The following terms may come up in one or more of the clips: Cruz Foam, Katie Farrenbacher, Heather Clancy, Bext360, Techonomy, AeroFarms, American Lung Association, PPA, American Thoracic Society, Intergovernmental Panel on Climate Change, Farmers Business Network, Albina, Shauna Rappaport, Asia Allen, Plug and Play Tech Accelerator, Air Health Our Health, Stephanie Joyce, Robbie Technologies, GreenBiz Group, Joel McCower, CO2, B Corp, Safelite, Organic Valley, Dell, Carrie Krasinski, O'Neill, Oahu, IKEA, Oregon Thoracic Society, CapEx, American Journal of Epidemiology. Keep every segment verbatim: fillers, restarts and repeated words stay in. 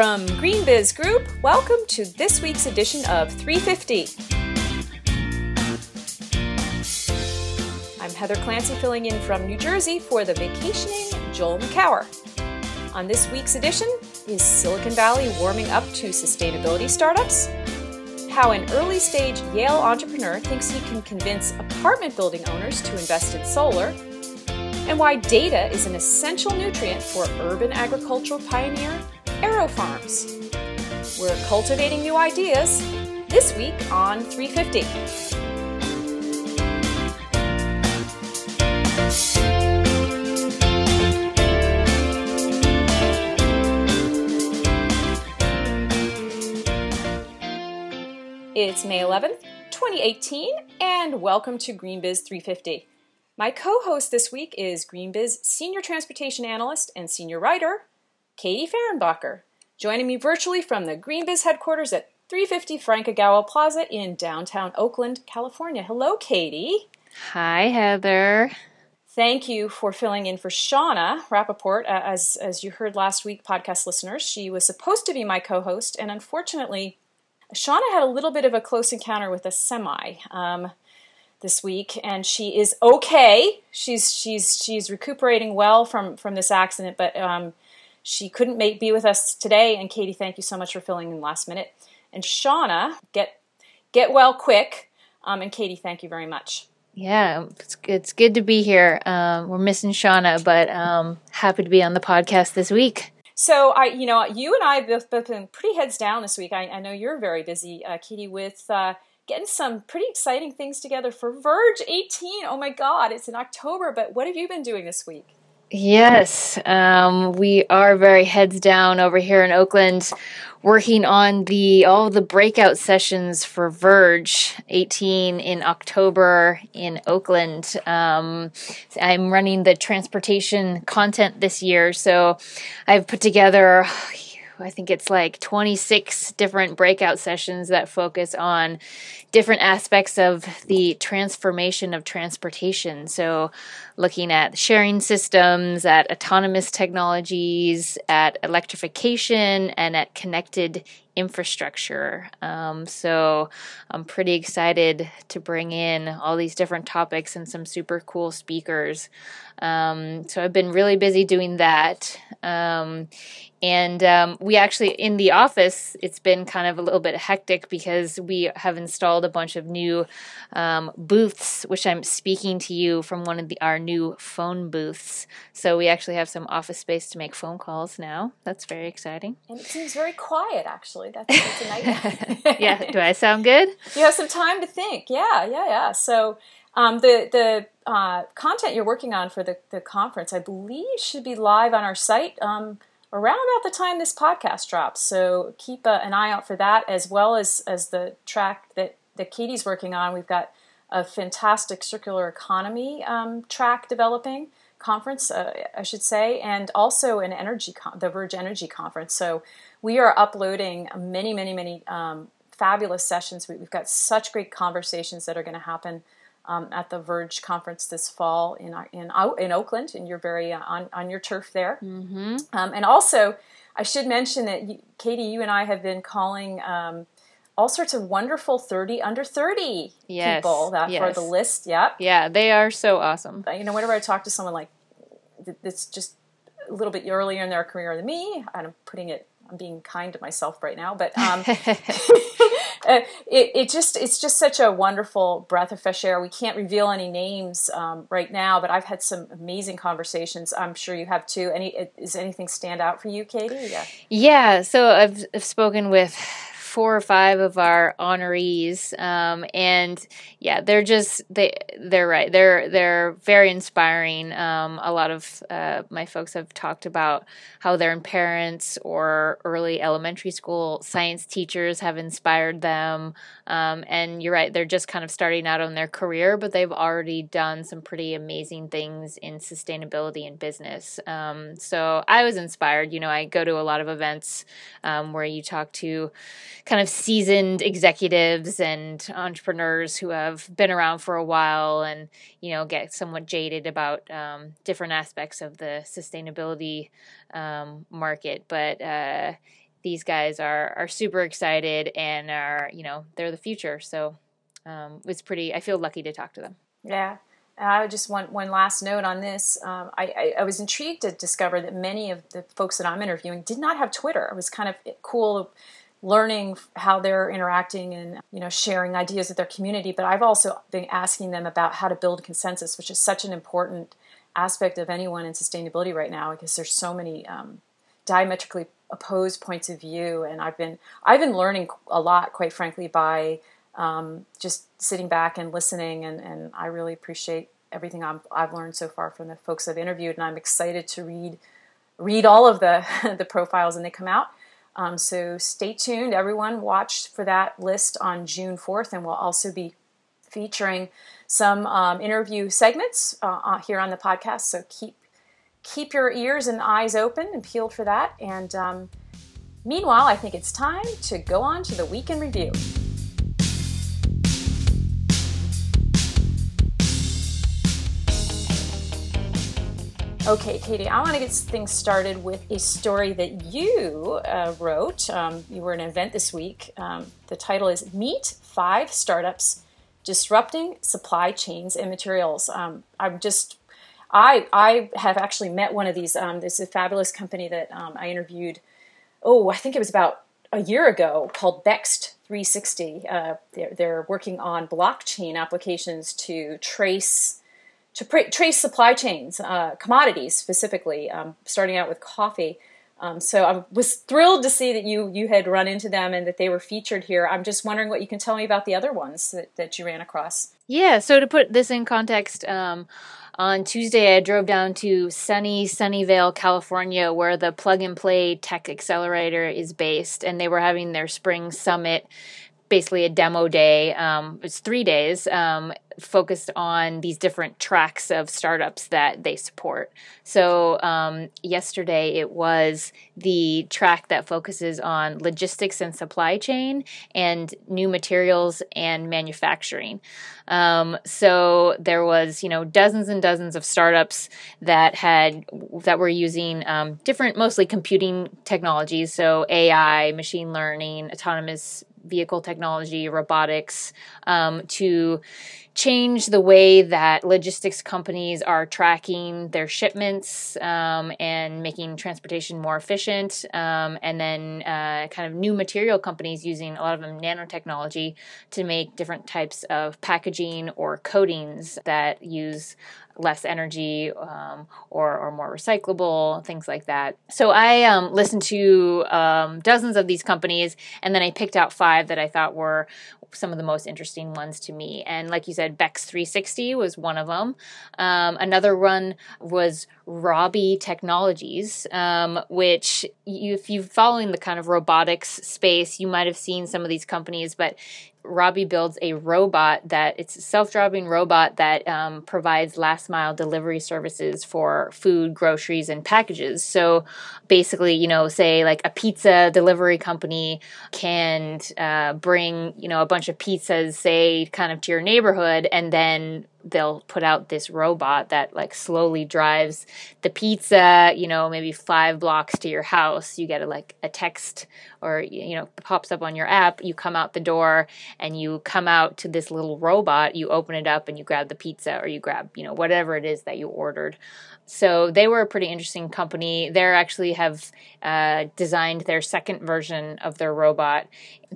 From GreenBiz Group, welcome to this week's edition of three fifty. I'm Heather Clancy filling in from New Jersey for the vacationing Joel McCower. On this week's edition, is Silicon Valley warming up to sustainability startups? How an early-stage Yale entrepreneur thinks he can convince apartment building owners to invest in solar, and why data is an essential nutrient for urban agricultural pioneer AeroFarms. We're cultivating new ideas this week on three fifty. It's May eleventh, twenty eighteen, and welcome to GreenBiz three fifty. My co-host this week is GreenBiz Senior Transportation Analyst and Senior Writer, Katie Farrenbacher, joining me virtually from the GreenBiz headquarters at three fifty Francagua Plaza in downtown Oakland, California. Hello, Katie. Hi, Heather. Thank you for filling in for Shauna Rappaport. Uh, as, as you heard last week, podcast listeners, she was supposed to be my co-host, and unfortunately, Shauna had a little bit of a close encounter with a semi um, this week, and she is okay. She's she's she's recuperating well from, from this accident, but um, she couldn't make, be with us today. And Katie, thank you so much for filling in last minute. And Shauna, get get well quick. Um, and Katie, thank you very much. Yeah, it's it's good to be here. Um, we're missing Shauna, but um, happy to be on the podcast this week. So, I, you know, you and I have both, both been pretty heads down this week. I, I know you're very busy, uh, Katie, with uh, getting some pretty exciting things together for Verge eighteen. Oh, my God, it's in October, but what have you been doing this week? Yes, um, we are very heads down over here in Oakland, working on the all the breakout sessions for Verge eighteen in October in Oakland. Um, I'm running the transportation content this year, so I've put together, I think it's like twenty-six different breakout sessions that focus on different aspects of the transformation of transportation. So looking at sharing systems, at autonomous technologies, at electrification, and at connected infrastructure. Um, so I'm pretty excited to bring in all these different topics and some super cool speakers. Um, so I've been really busy doing that. Um, and um, we actually, in the office, it's been kind of a little bit hectic because we have installed a bunch of new um, booths, which I'm speaking to you from one of the, our new phone booths. So we actually have some office space to make phone calls now. That's very exciting. And it seems very quiet, actually. That's, that's a night. Yeah. Do I sound good? You have some time to think. Yeah, yeah, yeah. So um, the the uh, content you're working on for the, the conference, I believe, should be live on our site um, around about the time this podcast drops. So keep uh, an eye out for that, as well as, as the track that, that Katie's working on. We've got a fantastic circular economy um, track developing conference, uh, I should say, and also an energy con- the Verge Energy Conference. So we are uploading many, many, many um, fabulous sessions. We, we've got such great conversations that are going to happen um, at the Verge Conference this fall in in, in Oakland, and you're very uh, on, on your turf there. Mm-hmm. Um, and also, I should mention that, you, Katie, you and I have been calling um, all sorts of wonderful thirty under thirty yes. people that yes. are the list. Yep. Yeah, they are so awesome. You know, whenever I talk to someone like that's just a little bit earlier in their career than me, and I'm putting it, I'm being kind to myself right now, but um, it, it just it's just such a wonderful breath of fresh air. We can't reveal any names um, right now, but I've had some amazing conversations. I'm sure you have too. Any is anything stand out for you, Katie? Yeah, yeah. So I've, I've spoken with four or five of our honorees, um, and yeah, they're just they they're right. They're they're very inspiring. Um, a lot of uh, my folks have talked about how their parents or early elementary school science teachers have inspired them. Um, and you're right, they're just kind of starting out on their career, but they've already done some pretty amazing things in sustainability and business. Um, so I was inspired. You know, I go to a lot of events um, where you talk to kind of seasoned executives and entrepreneurs who have been around for a while and, you know, get somewhat jaded about um, different aspects of the sustainability um, market. But uh, these guys are are super excited and are, you know, they're the future. So um, it's pretty, I feel lucky to talk to them. Yeah. I would just want one last note on this. Um, I, I, I was intrigued to discover that many of the folks that I'm interviewing did not have Twitter. It was kind of cool learning how they're interacting and, you know, sharing ideas with their community. But I've also been asking them about how to build consensus, which is such an important aspect of anyone in sustainability right now, because there's so many um, diametrically opposed points of view. And I've been I've been learning a lot, quite frankly, by Um, just sitting back and listening, and, and I really appreciate everything I'm, I've learned so far from the folks I've interviewed, and I'm excited to read read all of the, the profiles when they come out. Um, so stay tuned, everyone. Watch for that list on June fourth, and we'll also be featuring some um, interview segments uh, here on the podcast, so keep, keep your ears and eyes open and peeled for that. And um, meanwhile, I think it's time to go on to the Week in Review. Okay, Katie, I want to get things started with a story that you uh, wrote. Um, you were at an event this week. Um, the title is Meet Five Startups Disrupting Supply Chains and Materials. Um, I'm just, I I have actually met one of these. Um, this is a fabulous company that um, I interviewed, oh, I think it was about a year ago, called Bext three sixty. Uh, they're, they're working on blockchain applications to trace to pr- trace supply chains, uh, commodities specifically, um, starting out with coffee. Um, so I was thrilled to see that you you had run into them and that they were featured here. I'm just wondering what you can tell me about the other ones that, that you ran across. Yeah, so to put this in context, um, on Tuesday I drove down to sunny Sunnyvale, California, where the Plug and Play Tech Accelerator is based, and they were having their spring summit, basically a demo day. Um, it's three days um, focused on these different tracks of startups that they support. So um, yesterday it was the track that focuses on logistics and supply chain and new materials and manufacturing. Um, so there was, you know, dozens and dozens of startups that had that were using um, different, mostly computing technologies. So A I, machine learning, autonomous vehicle technology, robotics, um, to change the way that logistics companies are tracking their shipments um, and making transportation more efficient. Um, and then uh, kind of new material companies using a lot of them nanotechnology to make different types of packaging or coatings that use less energy um, or, or more recyclable, things like that. So I um, listened to um, dozens of these companies, and then I picked out five that I thought were some of the most interesting ones to me. And like you said, Bext three sixty was one of them. Um, another one was Robbie Technologies, um, which you, if you're following the kind of robotics space, you might have seen some of these companies, but Robbie builds a robot that it's a self-driving robot that um, provides last mile delivery services for food, groceries, and packages. So basically, you know, say like a pizza delivery company can uh, bring, you know, a bunch of pizzas, say, kind of to your neighborhood, and then they'll put out this robot that like slowly drives the pizza, you know, maybe five blocks to your house. You get a, like a text or, you know, pops up on your app. You come out the door and you come out to this little robot. You open it up and you grab the pizza, or you grab, you know, whatever it is that you ordered. So they were a pretty interesting company. They actually have uh, designed their second version of their robot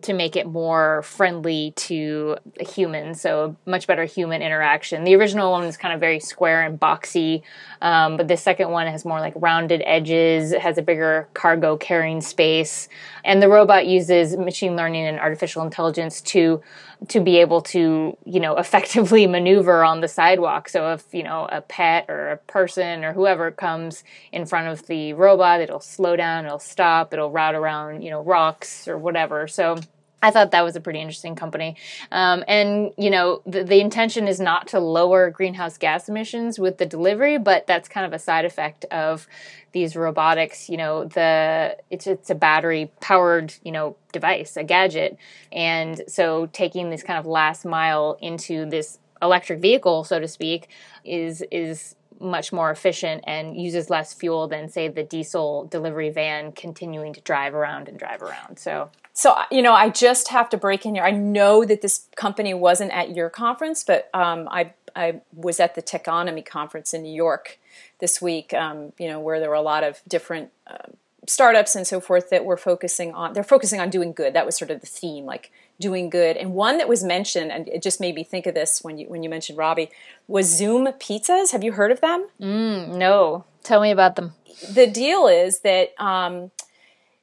to make it more friendly to humans, so much better human interaction. The original one is kind of very square and boxy, um, but the second one has more like rounded edges. It has a bigger cargo carrying space, and the robot uses machine learning and artificial intelligence to to be able to, you know, effectively maneuver on the sidewalk. So if, you know, a pet or a person or whoever comes in front of the robot, it'll slow down, it'll stop, it'll route around, you know, rocks or whatever. So I thought that was a pretty interesting company. Um, and, you know, the, the intention is not to lower greenhouse gas emissions with the delivery, but that's kind of a side effect of these robotics. You know, the it's it's a battery-powered, you know, device, a gadget. And so taking this kind of last mile into this electric vehicle, so to speak, is is much more efficient and uses less fuel than, say, the diesel delivery van continuing to drive around and drive around. So, so you know, I just have to break in here. I know that this company wasn't at your conference, but um, I I was at the Techonomy conference in New York this week. Um, you know, where there were a lot of different um, startups and so forth that were focusing on. They're focusing on doing good. That was sort of the theme, like doing good. And one that was mentioned, and it just made me think of this when you when you mentioned Robbie, was Zoom Pizzas. Have you heard of them? Mm, no. Tell me about them. The deal is that um,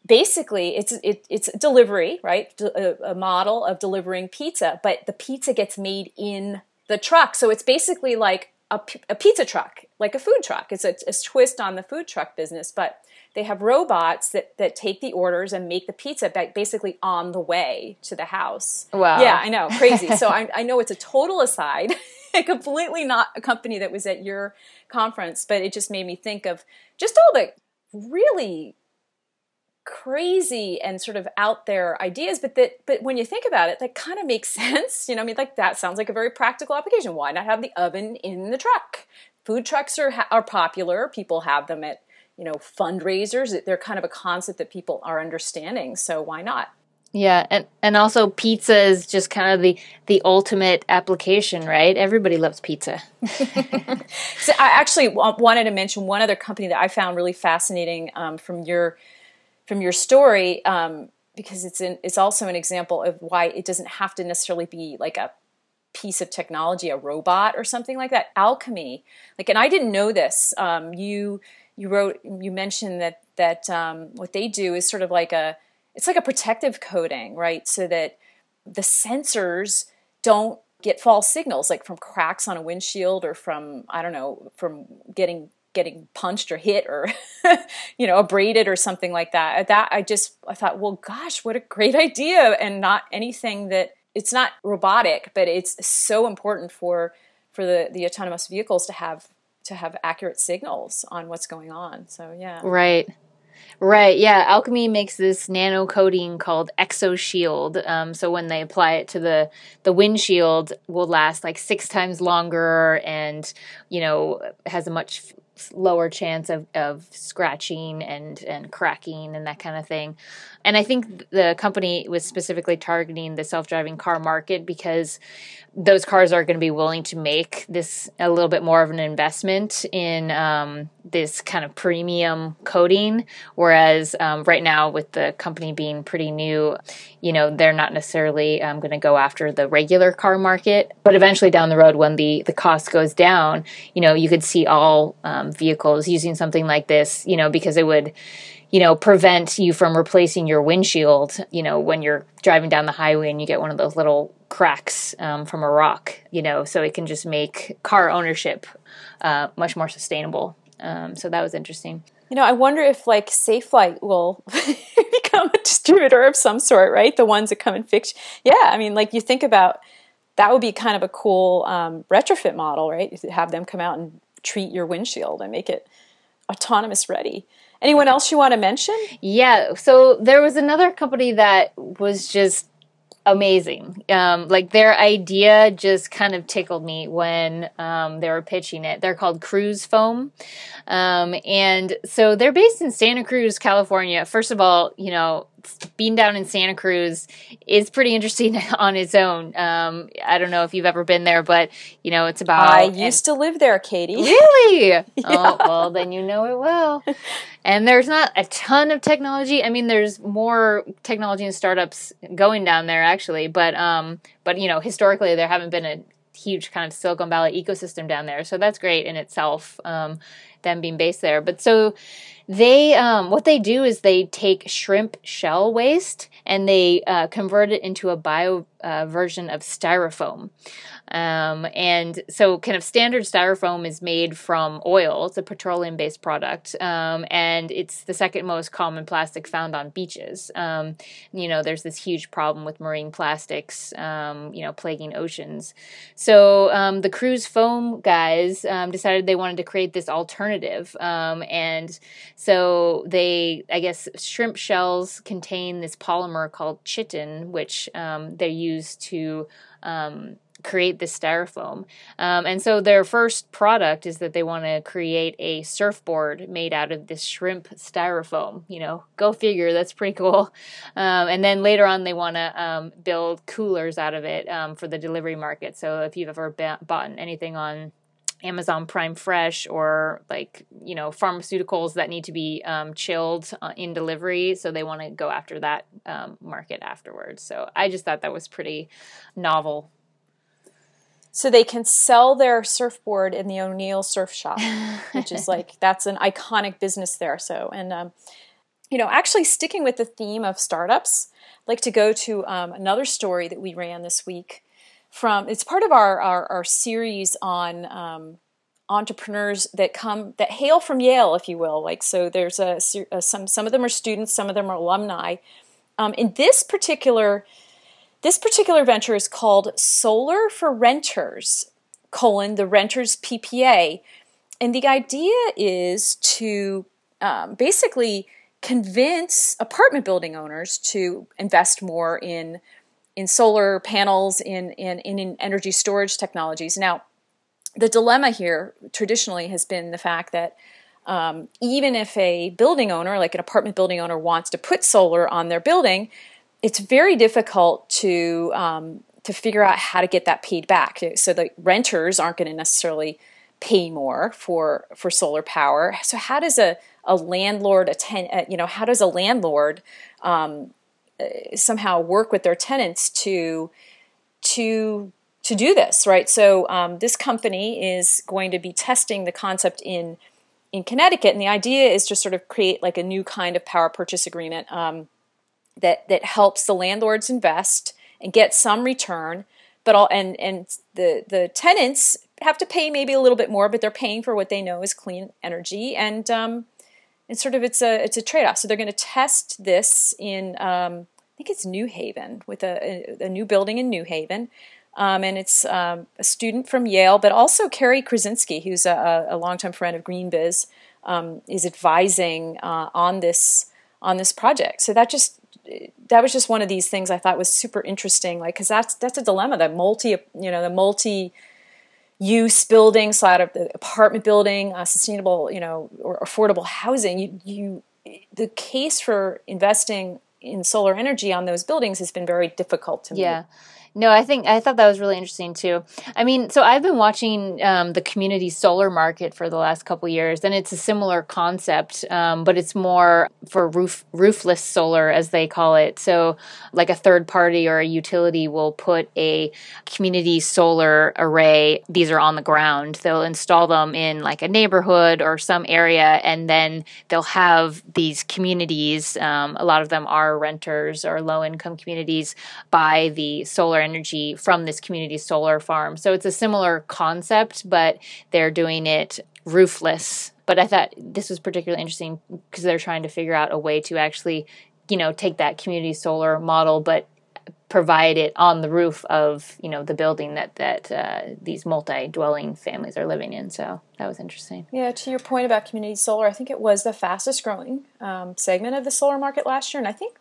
basically it's it, it's delivery, right? A, a model of delivering pizza, but the pizza gets made in the truck. So it's basically like a, a pizza truck, like a food truck. It's a, a twist on the food truck business, but they have robots that, that take the orders and make the pizza back basically on the way to the house. Wow. Yeah, I know. Crazy. So I, I know it's a total aside, completely not a company that was at your conference, but it just made me think of just all the really crazy and sort of out there ideas, but that but when you think about it, that kind of makes sense. You know, I mean, like that sounds like a very practical application. Why not have the oven in the truck? Food trucks are are popular. People have them at, you know, fundraisers. They're kind of a concept that people are understanding. So why not? Yeah. And, and also pizza is just kind of the, the ultimate application, right? Everybody loves pizza. So I actually wanted to mention one other company that I found really fascinating um, from your, from your story, um, because it's an, it's also an example of why it doesn't have to necessarily be like a piece of technology, a robot or something like that. Alchemy. Like, and I didn't know this. Um, you, You wrote. You mentioned that that um, what they do is sort of like a. It's like a protective coating, right? So that the sensors don't get false signals, like from cracks on a windshield, or from I don't know, from getting getting punched or hit, or you know, abraded or something like that. That I just I thought, well, gosh, what a great idea, and not anything that it's not robotic, but it's so important for for the the autonomous vehicles to have. to have accurate signals on what's going on. So, yeah. Right. Right. Yeah. Alchemy makes this nano coating called ExoShield. Um, so when they apply it to the, the windshield, will last like six times longer and, you know, has a much lower chance of, of scratching and, and cracking and that kind of thing. And I think the company was specifically targeting the self-driving car market because those cars are going to be willing to make this a little bit more of an investment in um, this kind of premium coating. Whereas um, right now with the company being pretty new, you know, they're not necessarily um, going to go after the regular car market. But eventually down the road when the, the cost goes down, you know, you could see all um, vehicles using something like this, you know, because it would, you know, prevent you from replacing your windshield, you know, when you're driving down the highway and you get one of those little cracks um, from a rock, you know, so it can just make car ownership uh, much more sustainable. Um, so that was interesting. You know, I wonder if like Safelite will become a distributor of some sort, right? The ones that come and fix. Yeah. I mean, like you think about that would be kind of a cool um, retrofit model, right? You have them come out and treat your windshield and make it autonomous ready. Anyone else you want to mention? Yeah. So there was another company that was just amazing. Um, like their idea just kind of tickled me when um, they were pitching it. They're called Cruz Foam. Um, and so they're based in Santa Cruz, California. First of all, you know, being down in Santa Cruz is pretty interesting on its own. Um, I don't know if you've ever been there, but, you know, it's about... I used to live there, Katie. Really? Yeah. Oh, well, then you know it well. And there's not a ton of technology. I mean, there's more technology and startups going down there, actually. But, um, but you know, historically, there haven't been a huge kind of Silicon Valley ecosystem down there. So that's great in itself, um, them being based there. But so... They, um, what they do is they take shrimp shell waste and they uh, convert it into a bio uh, version of styrofoam. Um, and so kind of standard styrofoam is made from oil. It's a petroleum-based product. Um, and it's the second most common plastic found on beaches. Um, you know, there's this huge problem with marine plastics, um, you know, plaguing oceans. So um, the Cruz Foam guys um, decided they wanted to create this alternative. Um, and... So they, I guess, shrimp shells contain this polymer called chitin, which um, they use to um, create this styrofoam. Um, and so their first product is that they want to create a surfboard made out of this shrimp styrofoam. You know, go figure, that's pretty cool. Um, and then later on they want to um, build coolers out of it um, for the delivery market. So if you've ever ba- bought anything on Amazon Prime Fresh, or like, you know, pharmaceuticals that need to be um, chilled uh, in delivery. So they want to go after that um, market afterwards. So I just thought that was pretty novel. So they can sell their surfboard in the O'Neill Surf Shop, which is like, that's an iconic business there. So, and, um, you know, actually sticking with the theme of startups, I'd like to go to um, another story that we ran this week. From it's part of our our, our series on um, entrepreneurs that come that hail from Yale, if you will. Like so, there's a, a some some of them are students, some of them are alumni. Um, in this particular this particular venture is called Solar for Renters: colon the Renters P P A, and the idea is to um, basically convince apartment building owners to invest more in. in solar panels, in, in, in energy storage technologies. Now, the dilemma here traditionally has been the fact that um, even if a building owner, like an apartment building owner, wants to put solar on their building, it's very difficult to um, to figure out how to get that paid back. So the renters aren't going to necessarily pay more for, for solar power. So how does a, a landlord, a ten, uh, you know, how does a landlord um, somehow work with their tenants to to to do this, right? So um, this company is going to be testing the concept in in Connecticut, and the idea is to sort of create like a new kind of power purchase agreement um, that that helps the landlords invest and get some return, but all and and the the tenants have to pay maybe a little bit more, but they're paying for what they know is clean energy and. Um, It's sort of it's a it's a trade-off. So they're going to test this in um, I think it's New Haven with a, a, a new building in New Haven, um, and it's um, a student from Yale, but also Carrie Krasinski, who's a, a longtime friend of GreenBiz, um, is advising uh, on this on this project. So that just that was just one of these things I thought was super interesting, like because that's that's a dilemma that multi you know the multi. use building, side of the apartment building, uh, sustainable, you know, or affordable housing. You, you, the case for investing in solar energy on those buildings has been very difficult to me. Yeah. No, I think I thought that was really interesting too. I mean, so I've been watching um, the community solar market for the last couple of years, and it's a similar concept, um, but it's more for roof roofless solar, as they call it. So, like a third party or a utility will put a community solar array. These are on the ground. They'll install them in like a neighborhood or some area, and then they'll have these communities. Um, a lot of them are renters or low-income communities buy the solar energy from this community solar farm. So it's a similar concept, but they're doing it roofless. But I thought this was particularly interesting because they're trying to figure out a way to actually, you know, take that community solar model, but provide it on the roof of, you know, the building that, that uh, these multi-dwelling families are living in. So that was interesting. Yeah, to your point about community solar, I think it was the fastest growing um, segment of the solar market last year. And I think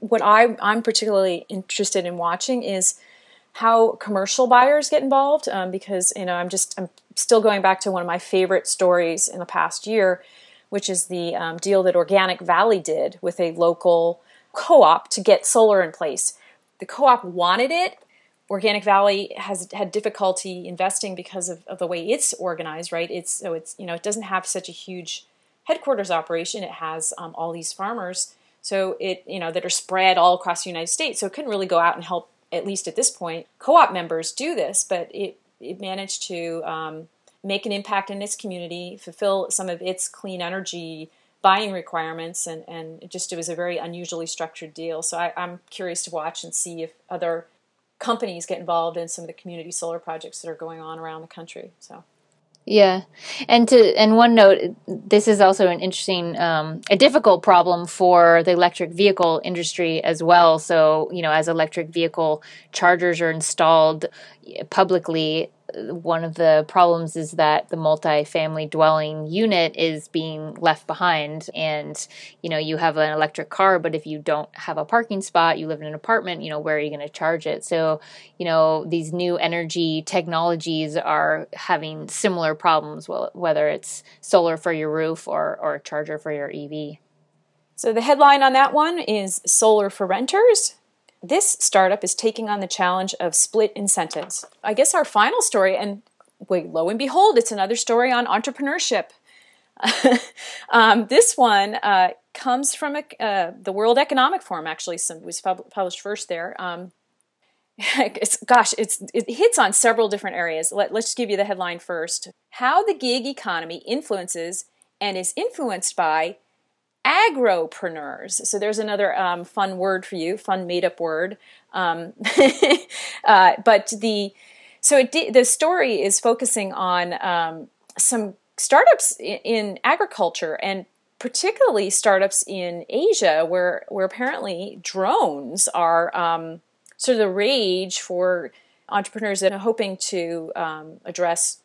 what I, I'm particularly interested in watching is how commercial buyers get involved, um, because, you know, I'm just I'm still going back to one of my favorite stories in the past year, which is the um, deal that Organic Valley did with a local co-op to get solar in place. The co-op wanted it. Organic Valley has had difficulty investing because of, of the way it's organized, right? It's so it's you know it doesn't have such a huge headquarters operation. It has um, all these farmers. So it, you know, that are spread all across the United States. So it couldn't really go out and help, at least at this point, co-op members do this, but it, it managed to um, make an impact in its community, fulfill some of its clean energy buying requirements, and, and it just it was a very unusually structured deal. So I, I'm curious to watch and see if other companies get involved in some of the community solar projects that are going on around the country. So. Yeah. And to and one note, this is also an interesting, um, a difficult problem for the electric vehicle industry as well. So, you know, as electric vehicle chargers are installed publicly, one of the problems is that the multi-family dwelling unit is being left behind. And, you know, you have an electric car, but if you don't have a parking spot, you live in an apartment, you know, where are you going to charge it? So, you know, these new energy technologies are having similar problems, whether it's solar for your roof or, or a charger for your E V. So the headline on that one is Solar for Renters. This startup is taking on the challenge of split incentives. I guess our final story, and wait, lo and behold, it's another story on entrepreneurship. um, this one uh, comes from a, uh, the World Economic Forum, actually, some was pub published first there. Um, it's, gosh, it's, it hits on several different areas. Let, let's just give you the headline first. How the gig economy influences and is influenced by agropreneurs. So there's another um, fun word for you, fun made-up word. Um, uh, but the so it di the story is focusing on um, some startups in, in agriculture, and particularly startups in Asia, where where apparently drones are um, sort of the rage for entrepreneurs that are hoping to um, address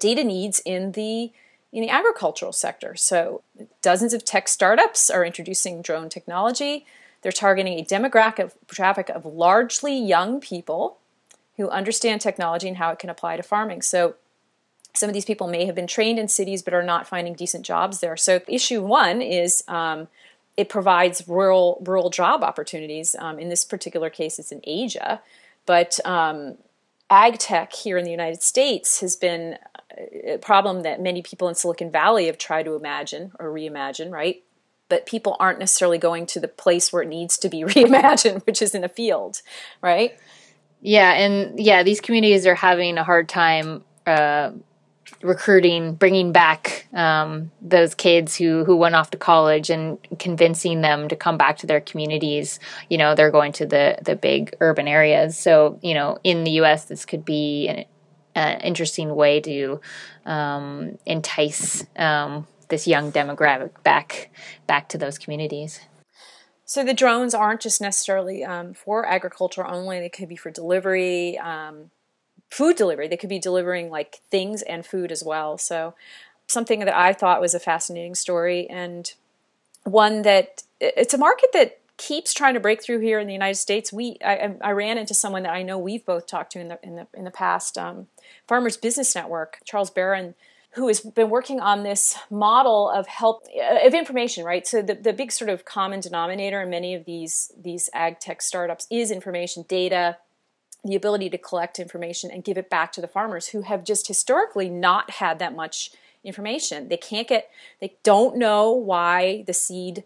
data needs in the in the agricultural sector. So dozens of tech startups are introducing drone technology. They're targeting a demographic of largely young people who understand technology and how it can apply to farming. So some of these people may have been trained in cities but are not finding decent jobs there. So issue one is um, it provides rural, rural job opportunities. Um, in this particular case, it's in Asia. But um, ag tech here in the United States has been a problem that many people in Silicon Valley have tried to imagine or reimagine, right? But people aren't necessarily going to the place where it needs to be reimagined, which is in a field, right? Yeah, and yeah, these communities are having a hard time uh, recruiting, bringing back um, those kids who, who went off to college and convincing them to come back to their communities. You know, they're going to the, the big urban areas. So, you know, in the U S, this could be an Uh, interesting way to um, entice um, this young demographic back back to those communities. So the drones aren't just necessarily um, for agriculture only. They could be for delivery, um, food delivery. They could be delivering like things and food as well. So something that I thought was a fascinating story, and one that it's a market that keeps trying to break through here in the United States. We, I, I ran into someone that I know we've both talked to in the in the, in the past, um, Farmers Business Network, Charles Barron, who has been working on this model of help of information, right? So the, the big sort of common denominator in many of these these ag tech startups is information, data, the ability to collect information and give it back to the farmers who have just historically not had that much information. They can't get, they don't know why the seed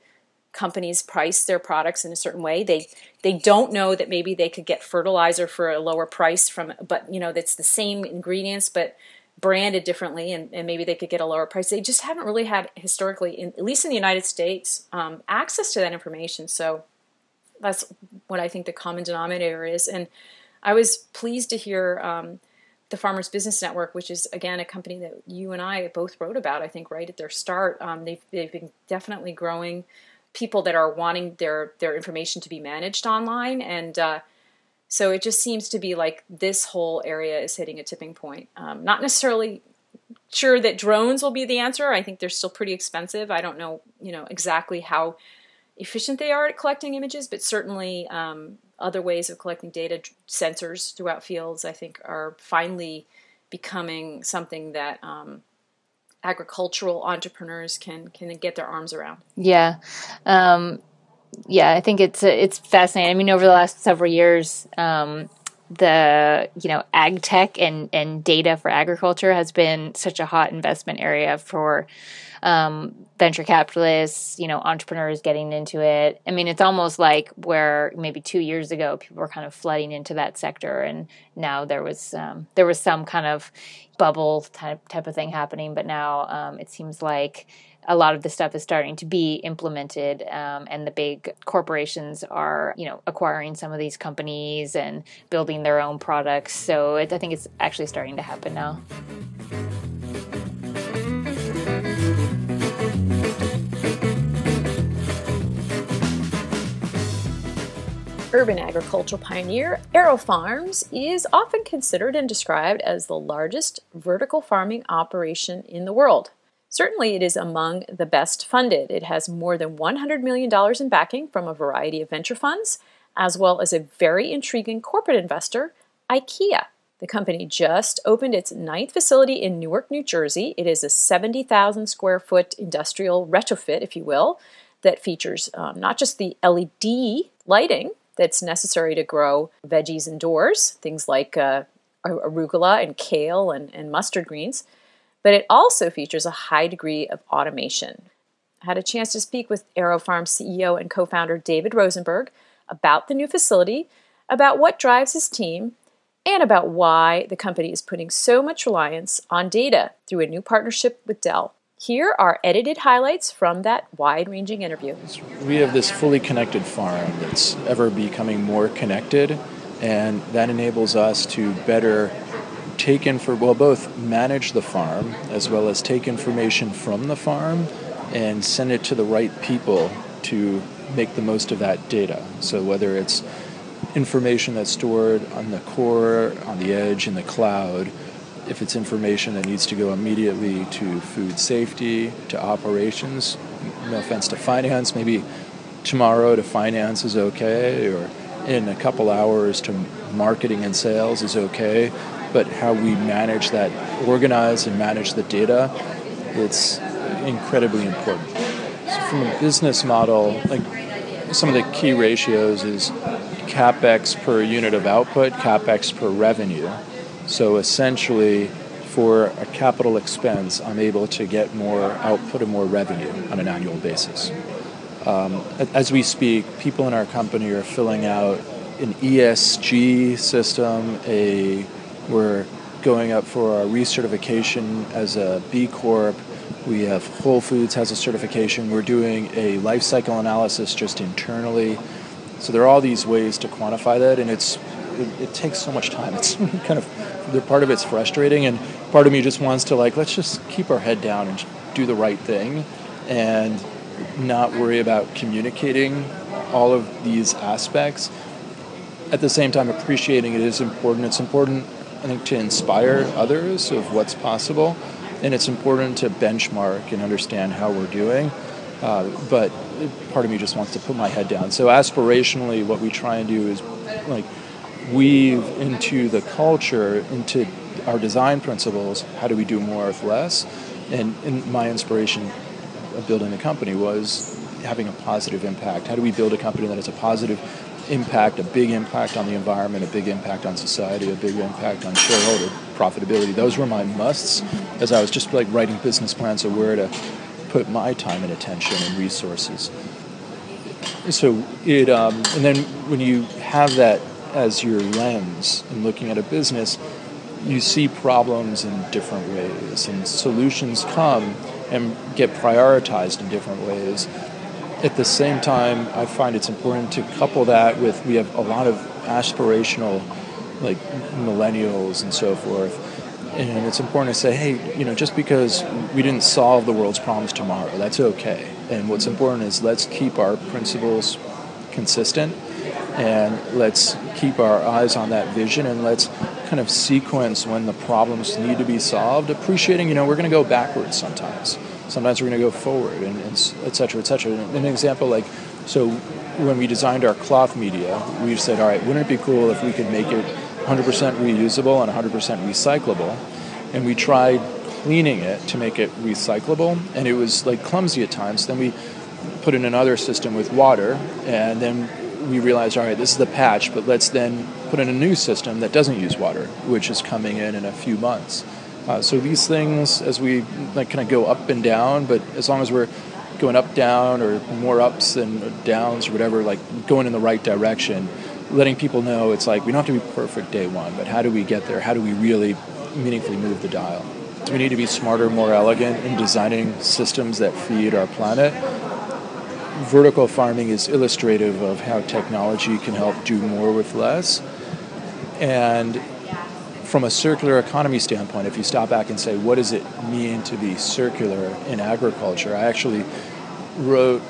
companies price their products in a certain way. They they don't know that maybe they could get fertilizer for a lower price from, but you know, that's the same ingredients but branded differently, and, and maybe they could get a lower price. They just haven't really had historically, in, at least in the United States, um, access to that information. So that's what I think the common denominator is. And I was pleased to hear um, the Farmers Business Network, which is again a company that you and I both wrote about, I think, right at their start. Um, they've they've been definitely growing. People that are wanting their, their information to be managed online. And uh, so it just seems to be like this whole area is hitting a tipping point. Um, not necessarily sure that drones will be the answer. I think they're still pretty expensive. I don't know, you know, exactly how efficient they are at collecting images, but certainly um, other ways of collecting data, sensors throughout fields, I think are finally becoming something that um, agricultural entrepreneurs can can get their arms around. Yeah, um, yeah, I think it's it's fascinating. I mean, over the last several years, um, the you know ag tech and and data for agriculture has been such a hot investment area for um, venture capitalists. You know, entrepreneurs getting into it. I mean, it's almost like where maybe two years ago people were kind of flooding into that sector, and now there was um, there was some kind of bubble type type of thing happening, but now um, it seems like a lot of this stuff is starting to be implemented, um, and the big corporations are, you know, acquiring some of these companies and building their own products. So it, I think it's actually starting to happen now. urban agricultural pioneer, AeroFarms is often considered and described as the largest vertical farming operation in the world. Certainly it is among the best funded. It has more than one hundred million dollars in backing from a variety of venture funds, as well as a very intriguing corporate investor, IKEA. The company just opened its ninth facility in Newark, New Jersey. It is a seventy thousand square foot industrial retrofit, if you will, that features um, not just the L E D lighting that's necessary to grow veggies indoors, things like uh, arugula and kale and, and mustard greens, but it also features a high degree of automation. I had a chance to speak with AeroFarms C E O and co-founder David Rosenberg about the new facility, about what drives his team, and about why the company is putting so much reliance on data through a new partnership with Dell. Here are edited highlights from that wide-ranging interview. We have this fully connected farm that's ever becoming more connected, and that enables us to better take in for, well, both manage the farm as well as take information from the farm and send it to the right people to make the most of that data. So whether it's information that's stored on the core, on the edge, in the cloud, if it's information that needs to go immediately to food safety, to operations, no offense to finance, maybe tomorrow to finance is okay, or in a couple hours to marketing and sales is okay, but how we manage that, organize and manage the data, it's incredibly important. So from a business model, like some of the key ratios is CapEx per unit of output, CapEx per revenue. So essentially, for a capital expense, I'm able to get more output and more revenue on an annual basis. Um, as we speak, people in our company are filling out an E S G system. A, we're going up for our recertification as a B Corp. We have Whole Foods has a certification. We're doing a life cycle analysis just internally. So there are all these ways to quantify that, and it's It, it takes so much time. It's kind of, part of it's frustrating, and part of me just wants to, like, let's just keep our head down and do the right thing and not worry about communicating all of these aspects. At the same time, appreciating it is important. It's important, I think, to inspire others of what's possible, and it's important to benchmark and understand how we're doing. Uh, but part of me just wants to put my head down. So aspirationally, what we try and do is, like, weave into the culture, into our design principles, how do we do more with less? And, and my inspiration of building the company was having a positive impact. How do we build a company that has a positive impact, a big impact on the environment, a big impact on society, a big impact on shareholder profitability? Those were my musts as I was just like writing business plans of where to put my time and attention and resources. So it, um, and then when you have that as your lens in looking at a business, you see problems in different ways, and solutions come and get prioritized in different ways. At the same time, I find it's important to couple that with, we have a lot of aspirational, like, millennials and so forth, and it's important to say, hey, you know, just because we didn't solve the world's problems tomorrow, that's okay. And what's important is let's keep our principles consistent, and let's keep our eyes on that vision, and let's kind of sequence when the problems need to be solved, appreciating, you know, we're going to go backwards sometimes. Sometimes we're going to go forward, and, and et cetera, et cetera. And an example, like, so when we designed our cloth media, we said, all right, wouldn't it be cool if we could make it one hundred percent reusable and one hundred percent recyclable? And we tried cleaning it to make it recyclable, and it was, like, clumsy at times. Then we put in another system with water, and then we realized, all right, this is the patch, but let's then put in a new system that doesn't use water, which is coming in in a few months. Uh, so these things, as we like, kind of go up and down, but as long as we're going up, down, or more ups and downs or whatever, like going in the right direction, letting people know it's like we don't have to be perfect day one, but how do we get there? How do we really meaningfully move the dial? We need to be smarter, more elegant in designing systems that feed our planet. Vertical farming is illustrative of how technology can help do more with less. And from a circular economy standpoint, if you stop back and say, what does it mean to be circular in agriculture? I actually wrote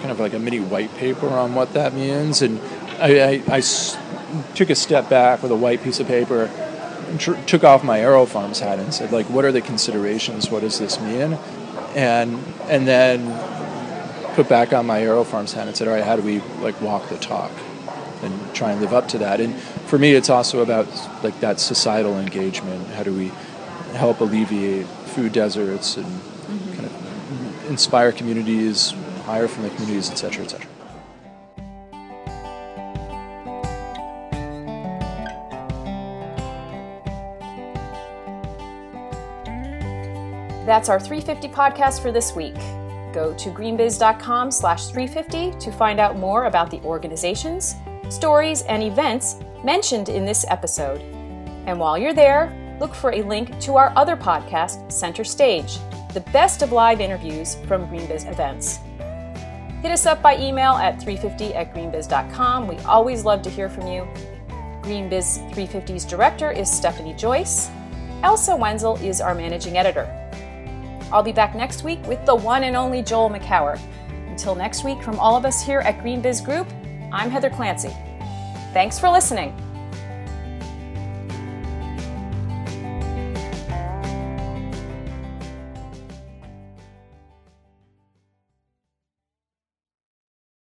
kind of like a mini white paper on what that means, and I, I, I s- took a step back with a white piece of paper, tr- took off my AeroFarms hat and said, like, what are the considerations? What does this mean? And and then put back on my AeroFarms hat and said, all right, how do we, like, walk the talk and try and live up to that? And for me, it's also about, like, that societal engagement. How do we help alleviate food deserts and mm-hmm. kind of inspire communities, hire from the communities, et cetera, et cetera. That's our three fifty podcast for this week. Go to greenbiz dot com slash three fifty to find out more about the organizations, stories, and events mentioned in this episode. And while you're there, look for a link to our other podcast, Center Stage, the best of live interviews from GreenBiz events. Hit us up by email at three fifty at greenbiz dot com. We always love to hear from you. GreenBiz three fifty's director is Stephanie Joyce. Elsa Wenzel is our managing editor. I'll be back next week with the one and only Joel McCower. Until next week, from all of us here at GreenBiz Group, I'm Heather Clancy. Thanks for listening.